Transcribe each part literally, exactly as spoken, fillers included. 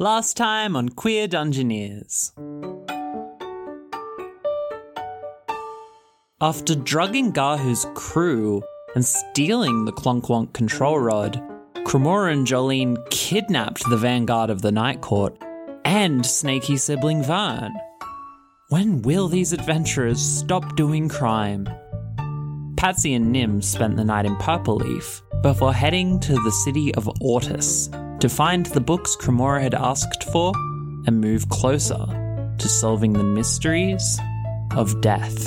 Last time on Queer Dungeoneers. After drugging Gahu's crew and stealing the Klonkwonk control rod, Cremora and Jolene kidnapped the Vanguard of the Night Court and snaky sibling Vern. When will these adventurers stop doing crime? Patsy and Nim spent the night in Purple Leaf before heading to the city of Ortus to find the books Cremora had asked for and move closer to solving the mysteries of death.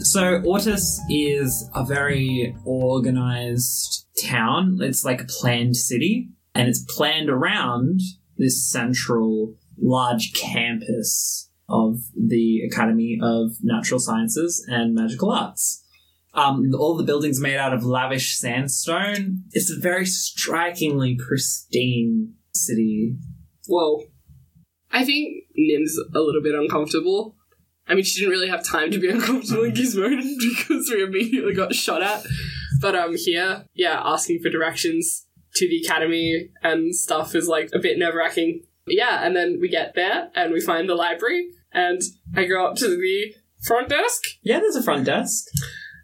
So Ortus is a very organised town. It's like a planned city, and it's planned around this central large campus of the Academy of Natural Sciences and Magical Arts. Um, all the buildings made out of lavish sandstone. It's a very strikingly pristine city. Whoa. I think Nim's a little bit uncomfortable. I mean, she didn't really have time to be uncomfortable in Gizmo because we immediately got shot at. But um, here, yeah, asking for directions to the academy and stuff is, like, a bit nerve-wracking. Yeah, and then we get there and we find the library and I go up to the front desk. Yeah, there's a front desk.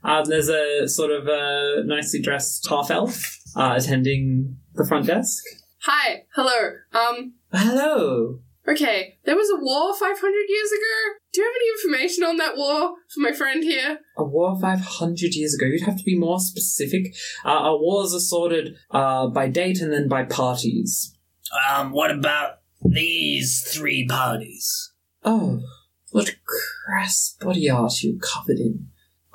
Um, there's a sort of a nicely dressed half-elf uh, attending the front desk. Hi. Hello. Um. Hello. Okay, there was a war five hundred years ago. Do you have any information on that war for my friend here? A war five hundred years ago? You'd have to be more specific. Uh, our wars are sorted uh, by date and then by parties. Um, what about these three parties? Oh, what crass body art you're covered in.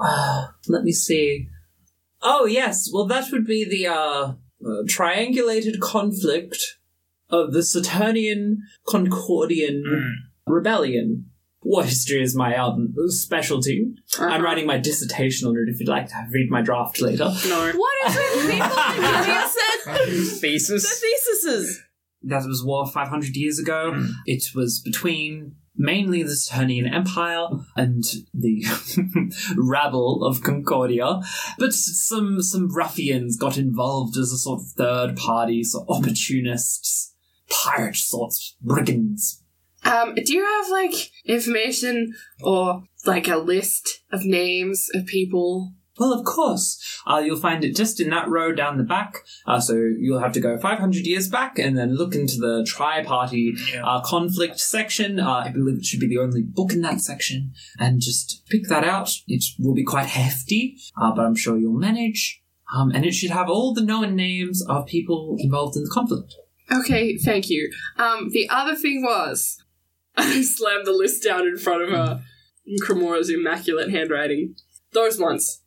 Uh, let me see. Oh, yes, well, that would be the uh, uh, triangulated conflict of the Saturnian-Concordian mm. rebellion. War history is my um, specialty. Uh-huh. I'm writing my dissertation on it if you'd like to read my draft later. No. What is it? People in the thesis? The theses. That was war five hundred years ago. Mm. It was between mainly the Cernian Empire and the rabble of Concordia, but some some ruffians got involved as a sort of third party, so opportunists, pirate sorts, brigands. Um, do you have, like, information or, like, a list of names of people? Well, of course. Uh, you'll find it just in that row down the back. Uh, so you'll have to go five hundred years back and then look into the tri-party uh, conflict section. Uh, I believe it should be the only book in that section. And just pick that out. It will be quite hefty, uh, but I'm sure you'll manage. Um, and it should have all the known names of people involved in the conflict. Okay, thank you. Um, the other thing was... I slammed the list down in front of her in Cremora's immaculate handwriting. Those ones.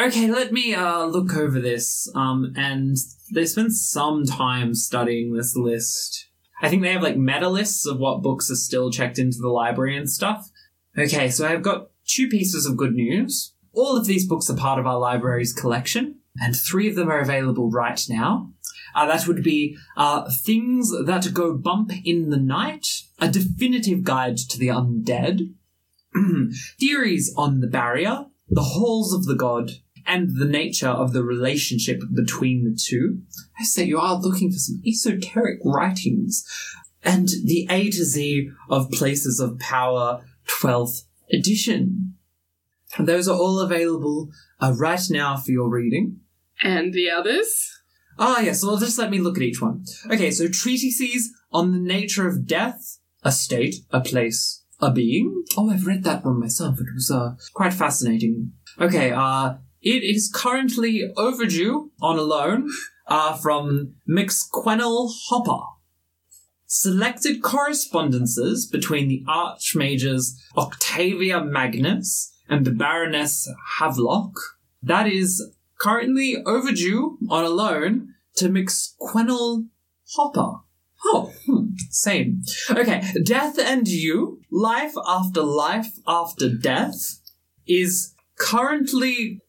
Okay, let me uh, look over this. Um, and they spent some time studying this list. I think they have, like, meta lists of what books are still checked into the library and stuff. Okay, so I've got two pieces of good news. All of these books are part of our library's collection, and three of them are available right now. Uh, that would be uh, Things That Go Bump in the Night, a definitive guide to the undead, theories on the barrier, the halls of the god, and the nature of the relationship between the two. I say you are looking for some esoteric writings. And the A to Z of Places of Power, twelfth edition. Those are all available uh, right now for your reading. And the others? Ah, yes, well, just let me look at each one. Okay, so treatises on the nature of death, a state, a place, a being. Oh, I've read that one myself. It was uh, quite fascinating. Okay, uh, it is currently overdue on a loan uh, from Quenell Hopper. Selected correspondences between the Archmages Octavia Magnus and the Baroness Havelock. That is... currently overdue on a loan to Quenell Hopper. Oh, hmm, same. Okay, Death and You, Life After Life After Death, is currently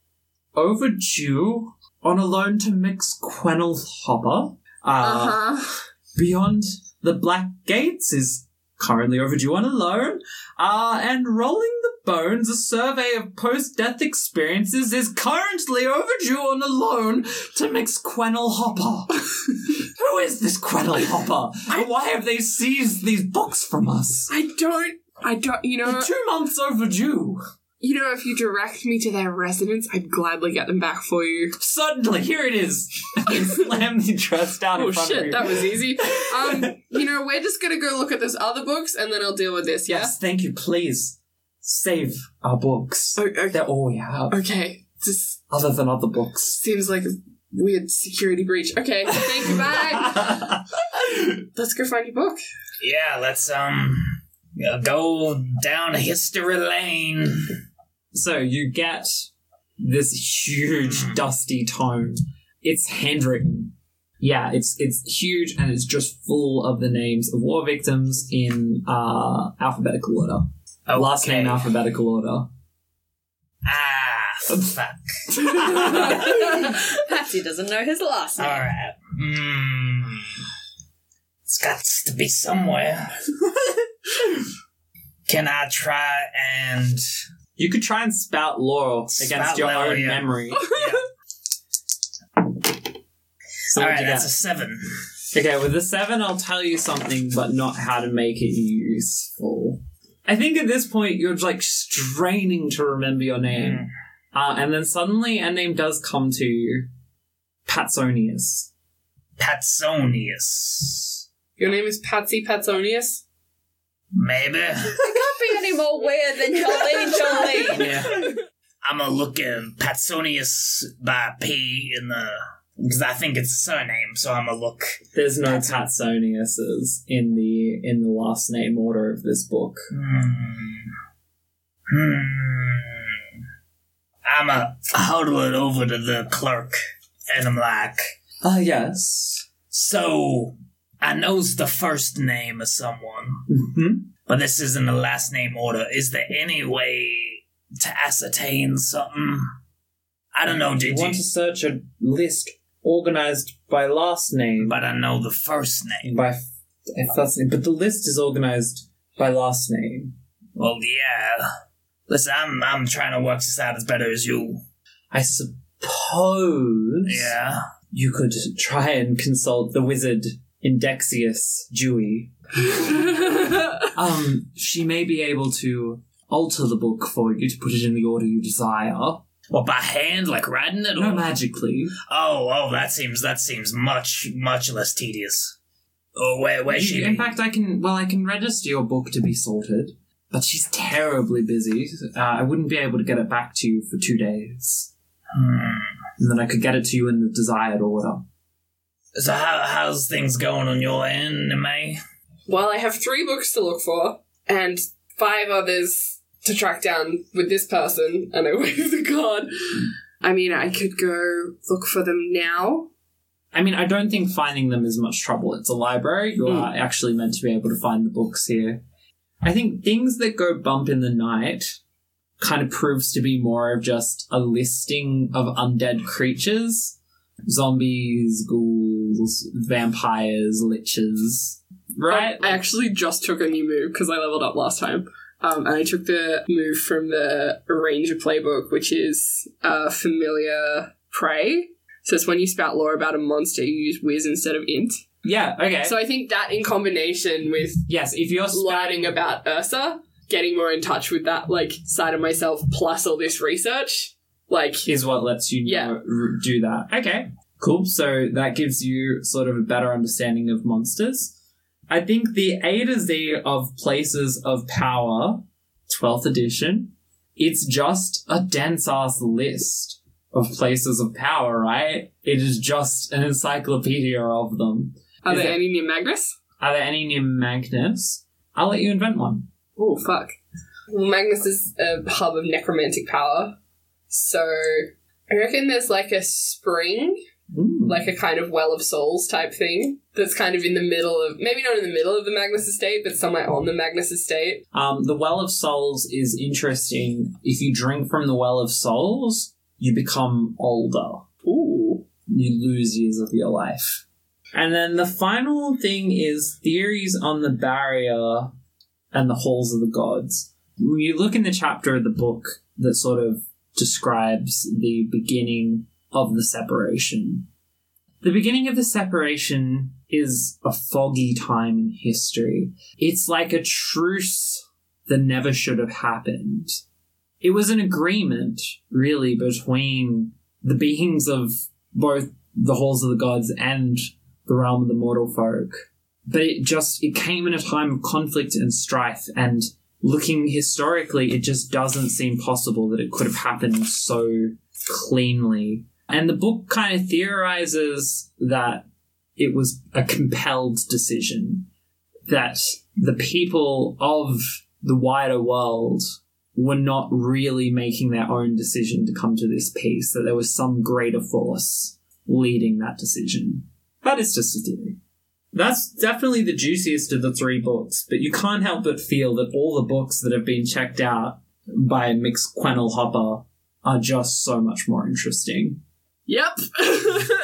overdue on a loan to Quenell Hopper. Uh huh. Beyond the Black Gates is currently overdue on a loan. Uh, and Rolling the Bones, a survey of post-death experiences, is currently overdue on a loan to Quenell Hopper. Who is this Quenell Hopper? I, why have they seized these books from us? I don't, I don't, you know... They're two months overdue. You know, if you direct me to their residence, I'd gladly get them back for you. Suddenly, here it is. Slam the dress down oh, in front shit, of you. Oh shit, that was easy. Um, you know, we're just going to go look at those other books and then I'll deal with this, yeah? Yes, thank you, please. Save our books. Oh, okay. They're all we have. Okay. Just other than other books. Seems like a weird security breach. Okay, thank you, bye. Let's go find your book. Yeah, let's um go down history lane. So you get this huge dusty tome. It's handwritten. Yeah, it's it's huge and it's just full of the names of war victims in uh, alphabetical order. Okay. Last name alphabetical order. Ah, fuck. Patsy doesn't know his last name. Alright. Mm. It's got to be somewhere. Can I try and... You could try and spout lore spout against your lore, own yeah. memory. Yeah. So alright, that's a seven. Okay, with a seven I'll tell you something, but not how to make it useful. I think at this point, you're, like, straining to remember your name. Mm. Uh, and then suddenly a name does come to you. Patsonius. Patsonius. Your name is Patsy Patsonius? Maybe. I can't be any more weird than Jolene, Jolene. Yeah. I'm going to look at Patsonius by P in the... Because I think it's a surname, so I'm going to look. There's no Patsoniuses in the in the last name order of this book. Hmm. Hmm. I'm going to huddle it over to the clerk, and I'm like... Ah, uh, yes. So, I know's the first name of someone, mm-hmm. but this isn't a last name order. Is there any way to ascertain something? I don't know, did you... want to search a list organized by last name. But I know the first name. By f- first name. But the list is organized by last name. Well, yeah. Listen, I'm I'm trying to work this out as better as you. I suppose... Yeah? You could try and consult the wizard Indexius Dewey. um, she may be able to alter the book for you to put it in the order you desire. What, by hand, like writing it? Or... No, magically. Oh, oh, that seems that seems much, much less tedious. Oh, where, where's she? In fact, I can, well, I can register your book to be sorted, but she's terribly busy. Uh, I wouldn't be able to get it back to you for two days. Hmm. And then I could get it to you in the desired order. So how, how's things going on your end, May? Well, I have three books to look for, and five others... to track down with this person, and I wave the card. I mean, I could go look for them now. I mean, I don't think finding them is much trouble. It's a library. You mm. are actually meant to be able to find the books here. I think things that go bump in the night kind of proves to be more of just a listing of undead creatures. Zombies, ghouls, vampires, liches. Right? I, I actually just took a new move because I leveled up last time. Um, and I took the move from the Ranger playbook, which is uh, Familiar Prey. So it's when you spout lore about a monster, you use whiz instead of int. Yeah, okay. So I think that in combination with yes, if you're learning spouting- about Ursa, getting more in touch with that like side of myself plus all this research, like is what lets you yeah. know, do that. Okay, cool. So that gives you sort of a better understanding of monsters. I think the A to Z of Places of Power, twelfth edition, it's just a dense-ass list of places of power, right? It is just an encyclopedia of them. Are is there it, any near Magnus? Are there any near Magnus? I'll let you invent one. Oh, fuck. Well, Magnus is a hub of necromantic power, so I reckon there's like a spring... Ooh. Like a kind of Well of Souls type thing that's kind of in the middle of... Maybe not in the middle of the Magnus Estate, but somewhere on the Magnus Estate. Um, the Well of Souls is interesting. If you drink from the Well of Souls, you become older. Ooh. You lose years of your life. And then the final thing is theories on the barrier and the Halls of the Gods. When you look in the chapter of the book that sort of describes the beginning... of the separation. The beginning of the separation is a foggy time in history. It's like a truce that never should have happened. It was an agreement, really, between the beings of both the Halls of the Gods and the Realm of the Mortal Folk. But it just, it came in a time of conflict and strife, and looking historically, it just doesn't seem possible that it could have happened so cleanly. And the book kind of theorizes that it was a compelled decision, that the people of the wider world were not really making their own decision to come to this peace, that there was some greater force leading that decision. But it's just a theory. That's definitely the juiciest of the three books, but you can't help but feel that all the books that have been checked out by Mix Quenell Hopper are just so much more interesting. Yep.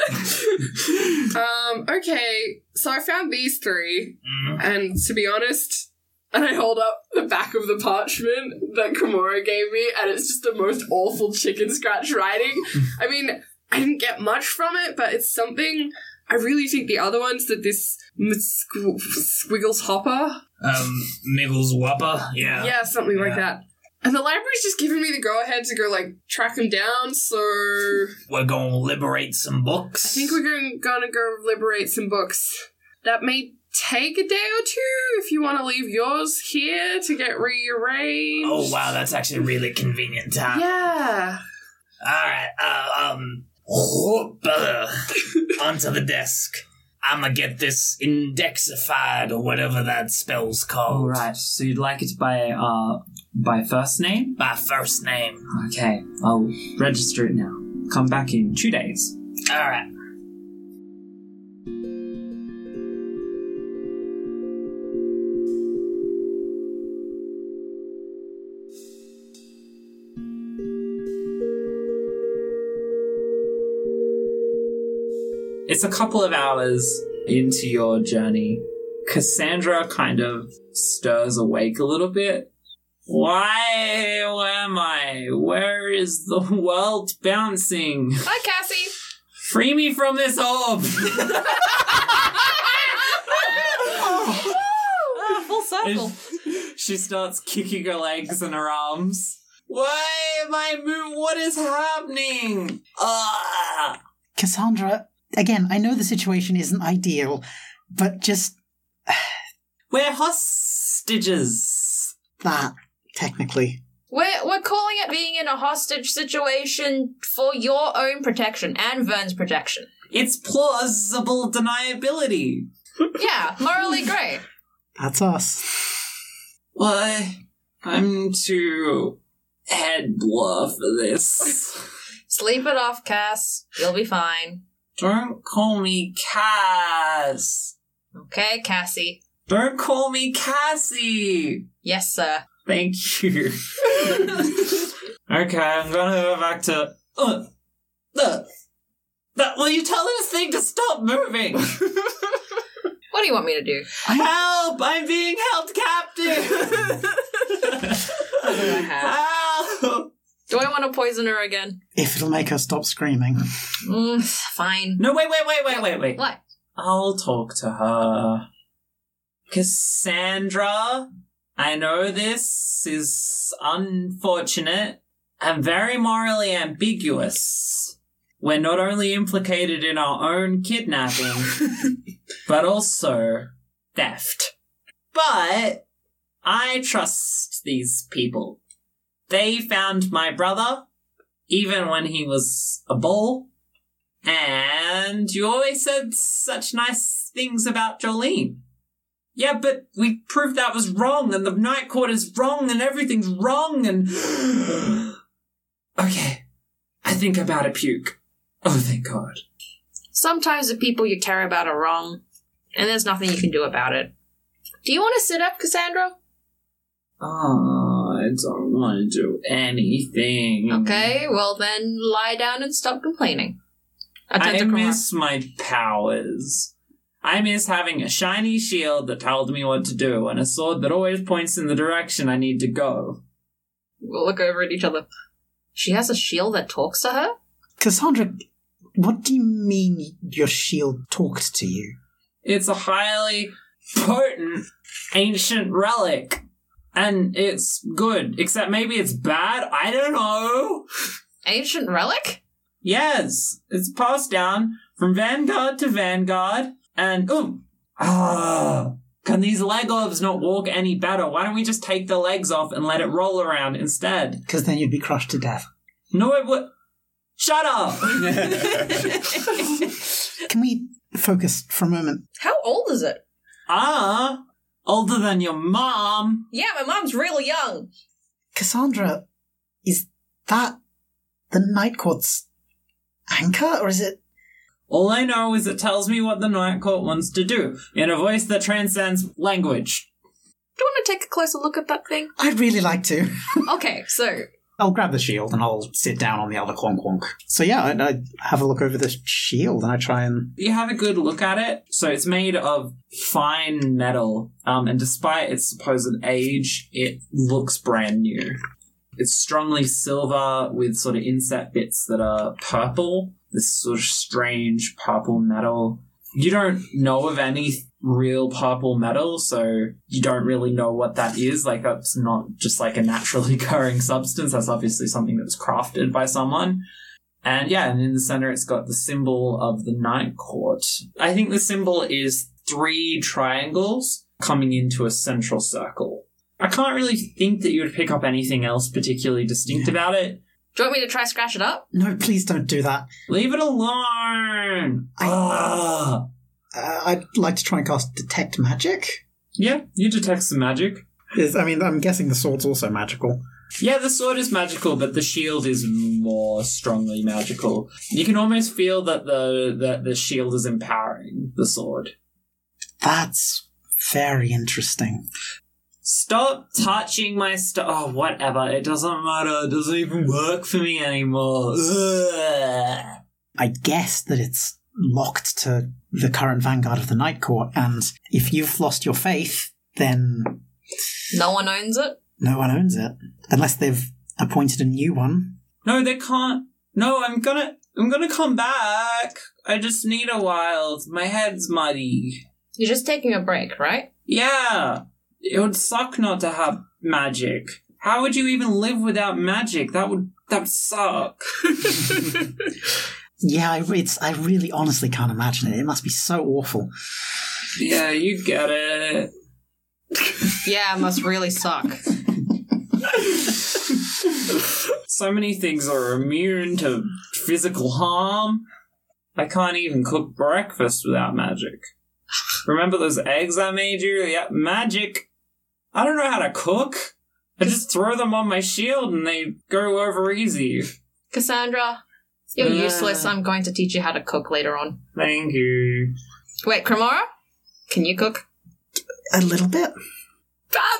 um, okay, so I found these three, and to be honest, and I hold up the back of the parchment that Cremora gave me, and it's just the most awful chicken scratch writing. I mean, I didn't get much from it, but it's something. I really think the other ones that this squ- Squiggles Hopper... Um, Miggles Whopper, yeah. Yeah, something yeah. like that. And the library's just giving me the go-ahead to go, like, track them down, so... We're going to liberate some books. I think we're going to go liberate some books. That may take a day or two if you want to leave yours here to get rearranged. Oh, wow, that's actually really convenient, huh? Yeah. All right, uh, um... onto the desk. I'm gonna get this indexified or whatever that spell's called. All right, so you'd like it by uh by first name? By first name. Okay, I'll register it now. Come back in two days. All right. It's a couple of hours into your journey. Cassandra kind of stirs awake a little bit. Why am I? Where is the world bouncing? Hi, Cassie. Free me from this orb. oh. Oh, full circle. And she starts kicking her legs and her arms. Why am I moving? What is happening? Ugh. Cassandra. Again, I know the situation isn't ideal, but just... We're hostages. That, technically. We're, we're calling it being in a hostage situation for your own protection and Vern's protection. It's plausible deniability. Yeah, morally great. That's us. Well, I'm too head blur for this. Sleep it off, Cass. You'll be fine. Don't call me Cass. Okay, Cassie. Don't call me Cassie. Yes, sir. Thank you. Okay, I'm gonna go back to... Uh, uh, that, will you tell this thing to stop moving? What do you want me to do? Help! I'm being held captive! What do I have? Help! Do I want to poison her again? If it'll make her stop screaming. Mm, fine. No, wait, wait, wait, wait, wait, wait. What? I'll talk to her. Cassandra, I know this is unfortunate and very morally ambiguous. We're not only implicated in our own kidnapping, but also theft. But I trust these people. They found my brother, even when he was a bull. And you always said such nice things about Jolene. Yeah, but we proved that was wrong, and the Night Court is wrong, and everything's wrong, and... Okay, I think about a puke. Oh, thank God. Sometimes the people you care about are wrong, and there's nothing you can do about it. Do you want to sit up, Cassandra? Oh... I don't want to do anything. Okay, well then lie down and stop complaining. I miss my powers. I miss having a shiny shield that told me what to do and a sword that always points in the direction I need to go. We'll look over at each other. She has a shield that talks to her? Cassandra, what do you mean your shield talked to you? It's a highly potent ancient relic. And it's good, except maybe it's bad. I don't know. Ancient relic? Yes. It's passed down from Vanguard to Vanguard. And, ooh, ah, can these Legobs not walk any better? Why don't we just take the legs off and let it roll around instead? Because then you'd be crushed to death. No, it would. Shut up! Can we focus for a moment? How old is it? Ah, older than your mom. Yeah, my mom's really young. Cassandra, is that the Night Court's anchor, or is it... All I know is it tells me what the Night Court wants to do, in a voice that transcends language. Do you want to take a closer look at that thing? I'd really like to. Okay, so... I'll grab the shield and I'll sit down on the other Klonkwonk. So yeah, I, I have a look over the shield and I try and... You have a good look at it. So it's made of fine metal, um, and despite its supposed age, it looks brand new. It's strongly silver with sort of inset bits that are purple, this sort of strange purple metal. You don't know of any real purple metal, so you don't really know what that is. Like, that's not just like a naturally occurring substance. That's obviously something that was crafted by someone. And yeah, and in the center it's got the symbol of the Night Court. I think the symbol is three triangles coming into a central circle. I can't really think that you would pick up anything else particularly distinct about it. Do you want me to try scratch it up? No, please don't do that. Leave it alone! I, uh, I'd like to try and cast Detect Magic. Yeah, you detect some magic. Is, I mean, I'm guessing the sword's also magical. Yeah, the sword is magical, but the shield is more strongly magical. You can almost feel that the, that the shield is empowering the sword. That's very interesting. Stop touching my stuff. Oh, whatever. It doesn't matter. It doesn't even work for me anymore. Ugh. I guess that it's locked to the current Vanguard of the Night Court, and if you've lost your faith, then... No one owns it? No one owns it. Unless they've appointed a new one. No, they can't. No, I'm gonna... I'm gonna come back. I just need a while. My head's muddy. You're just taking a break, right? Yeah. It would suck not to have magic. How would you even live without magic? That would that would suck. Yeah, I, it's, I really honestly can't imagine it. It must be so awful. Yeah, you get it. Yeah, it must really suck. So many things are immune to physical harm. I can't even cook breakfast without magic. Remember those eggs I made you? Yeah, magic. I don't know how to cook. I just throw them on my shield and they go over easy. Cassandra, you're uh, useless. I'm going to teach you how to cook later on. Thank you. Wait, Cremora, can you cook? A little bit.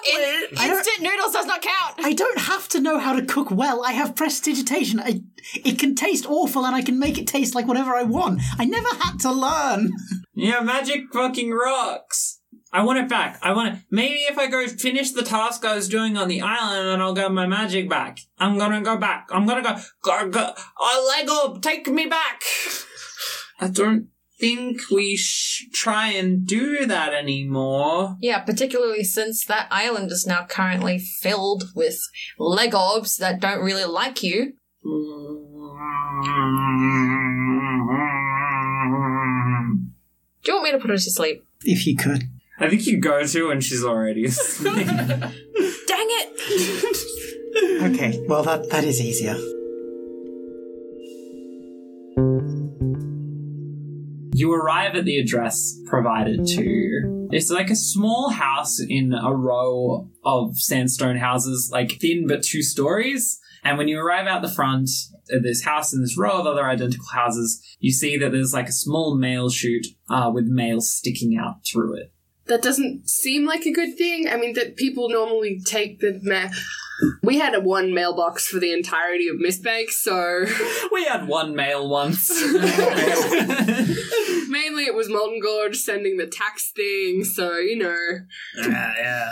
It, instant noodles does not count. I don't have to know how to cook well. I have prestidigitation. I, it can taste awful and I can make it taste like whatever I want. I never had to learn. Yeah, magic fucking rocks. I want it back. I want it. Maybe if I go finish the task I was doing on the island, then I'll get my magic back. I'm gonna go back. I'm gonna go. go, go. Oh, Lego, take me back. I don't think we sh- try and do that anymore. Yeah, particularly since that island is now currently filled with Legobs that don't really like you. Do you want me to put her to sleep? If you could. I think you go to and she's already asleep. Dang it! Okay, well that that is easier. You arrive at the address provided to you. It's like a small house in a row of sandstone houses, like thin but two stories. And when you arrive out the front of this house and this row of other identical houses, you see that there's like a small mail chute uh, with mail sticking out through it. That doesn't seem like a good thing. I mean, that people normally take the mail. We had a one mailbox for the entirety of Mistbake, so... We had one mail once. Mainly it was Moldengorge sending the tax thing, so, you know... Yeah, yeah.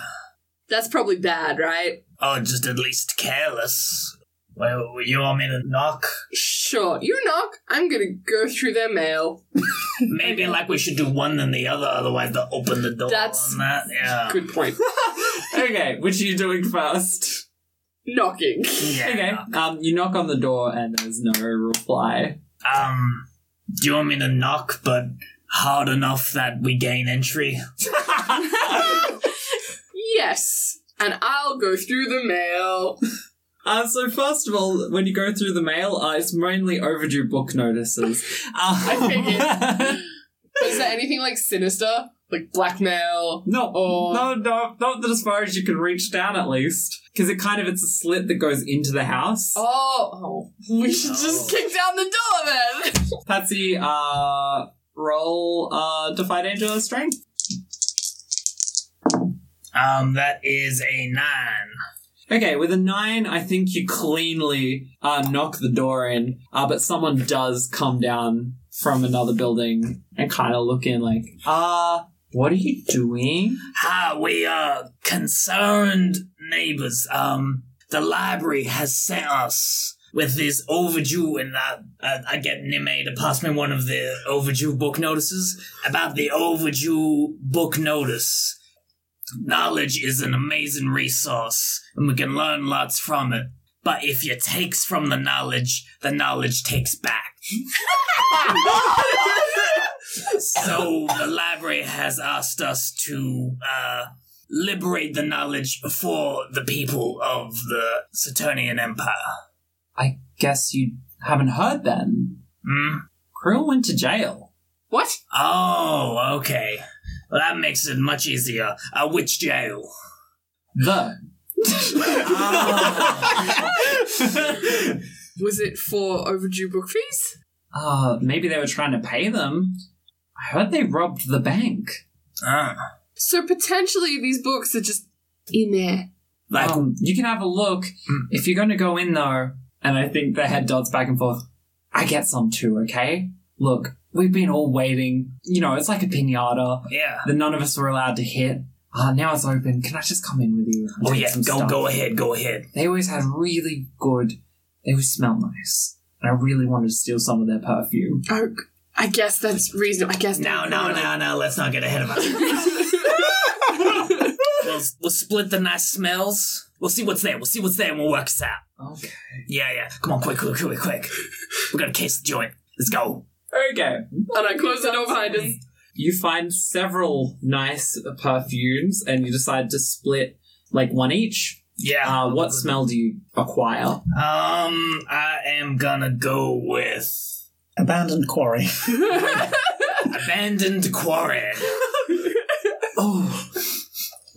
That's probably bad, right? Oh, just at least careless. Well, you want me to knock? Sure, you knock. I'm gonna go through their mail. Maybe like we should do one than the other, otherwise they'll open the door. That's on that. Yeah. Good point. Okay, which are you doing first? Knocking. Yeah, okay. Knock. Um, you knock on the door and there's no reply. Um, do you want me to knock, but hard enough that we gain entry? Yes, and I'll go through the mail. Uh, so first of all, when you go through the mail, uh, it's mainly overdue book notices. Um, I figured. Is there anything, like, sinister? Like blackmail? No, or... no, no, not that as far as you can reach down, at least. Because it kind of, it's a slit that goes into the house. Oh, oh. We should oh. just kick down the door, then! Patsy, uh, roll uh, Defy Danger or Strength. Um, that is a nine. Okay, with a nine, I think you cleanly uh, knock the door in, uh, but someone does come down from another building and kind of look in like, uh, what are you doing? Ah, we are concerned neighbors. Um, the library has sent us with this overdue, and I, I, I get Nim to pass me one of the overdue book notices about the overdue book notice. Knowledge is an amazing resource, and we can learn lots from it. But if you takes from the knowledge, the knowledge takes back. So the library has asked us to uh, liberate the knowledge for the people of the Saturnian Empire. I guess you haven't heard then. Hmm? Krill went to jail. What? Oh, okay. Well, that makes it much easier. Uh, which jail? The. Oh. Was it for overdue book fees? Uh, maybe they were trying to pay them. I heard they robbed the bank. Ah. So potentially these books are just in there. Like, um, you can have a look. If you're going to go in, though, and I think the head nods back and forth, I get some too, okay? Look. We've been all waiting. You know, it's like a pinata yeah. that none of us were allowed to hit. Uh, now it's open. Can I just come in with you? Oh, yeah. Go stuff? go ahead. Go ahead. They always had really good... They always smell nice. And I really wanted to steal some of their perfume. Oh, I guess that's reasonable. I guess... No, no, no, no. Let's not get ahead of us. we'll, we'll split the nice smells. We'll see what's there. We'll see what's there and we'll work this out. Okay. Yeah, yeah. Come on, quick, quick, quick, quick. We've got to case the joint. Let's go. Okay. And I close the door behind us. You find several nice perfumes and you decide to split, like, one each. Yeah. Uh, what smell do you acquire? Um, I am gonna go with... Abandoned Quarry. Abandoned Quarry. Oh.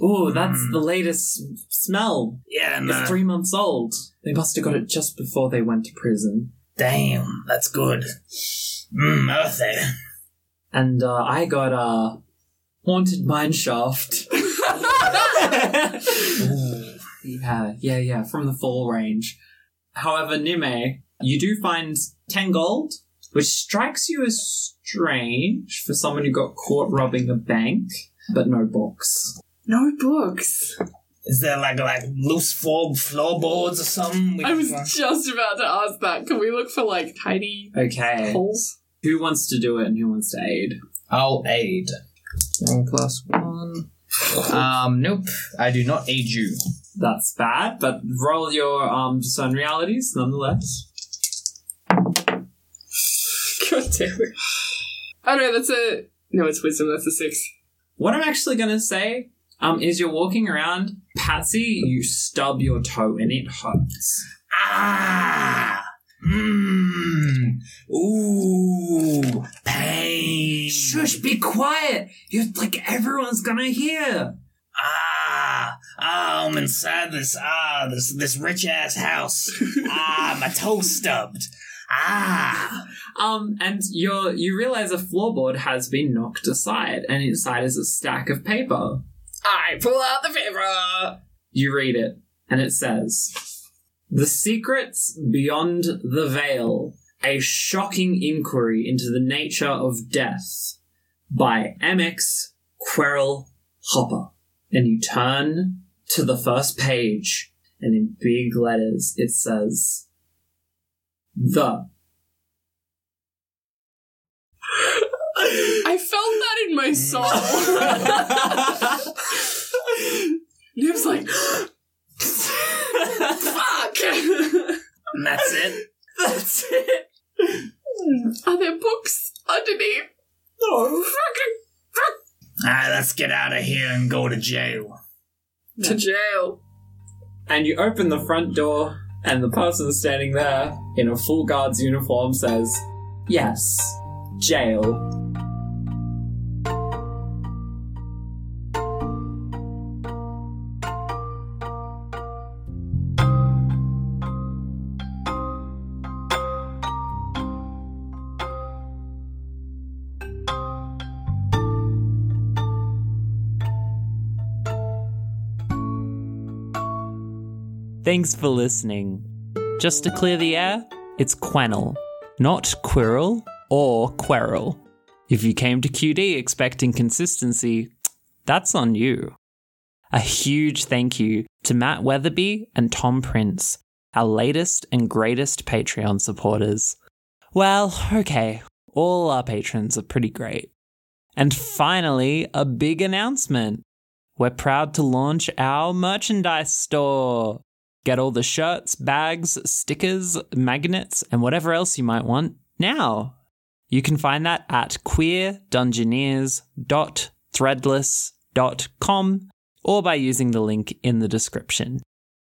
Oh, that's mm. the latest smell. Yeah, no. It's three months old. They must have got it just before they went to prison. Damn, that's good. Mmm, earthy. And uh, I got a uh, haunted mineshaft. yeah, yeah, yeah, from the fall range. However, Nime, you do find ten gold, which strikes you as strange for someone who got caught robbing a bank, but no books. No books. Is there like like loose floor floorboards or something? We I was just about to ask that. Can we look for like tiny okay. holes? Who wants to do it and who wants to aid? I'll aid. One plus one. Um, nope. I do not aid you. That's bad, but roll your um discern realities nonetheless. God damn it. Oh no, that's a no. It's wisdom. That's a six. What I'm actually gonna say. Um, as you're walking around, Patsy, you stub your toe and it hurts. Ah! Mmm! Ooh! Pain! Shush, be quiet! You're like, everyone's gonna hear! Ah! Ah, I'm inside this, ah, this, this rich-ass house. Ah, my toe stubbed. Ah! Um, and you're, you realize a floorboard has been knocked aside, and inside is a stack of paper. I pull out the paper. You read it, and it says, "The secrets beyond the veil, a shocking inquiry into the nature of death by M X Quenell Hopper." And you turn to the first page, and in big letters it says, the. I felt that in my soul. Nim's like, fuck! And that's it. That's it. Are there books underneath? No. Fucking fuck. Alright, let's get out of here and go to jail. To jail. And you open the front door, and the person standing there in a full guard's uniform says, yes, jail. Thanks for listening. Just to clear the air, it's Quenell, not Quirrell or Querrell. If you came to Q D expecting consistency, that's on you. A huge thank you to Matt Weatherby and Tom Prince, our latest and greatest Patreon supporters. Well, okay, all our patrons are pretty great. And finally, a big announcement. We're proud to launch our merchandise store. Get all the shirts, bags, stickers, magnets, and whatever else you might want now. You can find that at queer dungeoneers dot threadless dot com or by using the link in the description.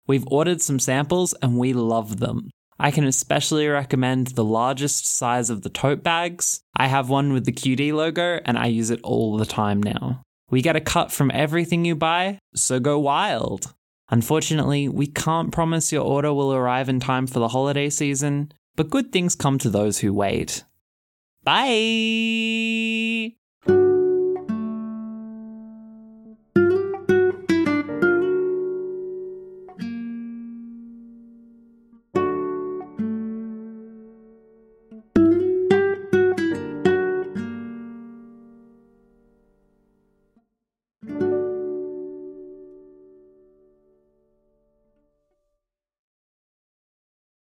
We've ordered some samples and we love them. I can especially recommend the largest size of the tote bags. I have one with the Q D logo and I use it all the time now. We get a cut from everything you buy, so go wild. Unfortunately, we can't promise your order will arrive in time for the holiday season, but good things come to those who wait. Bye!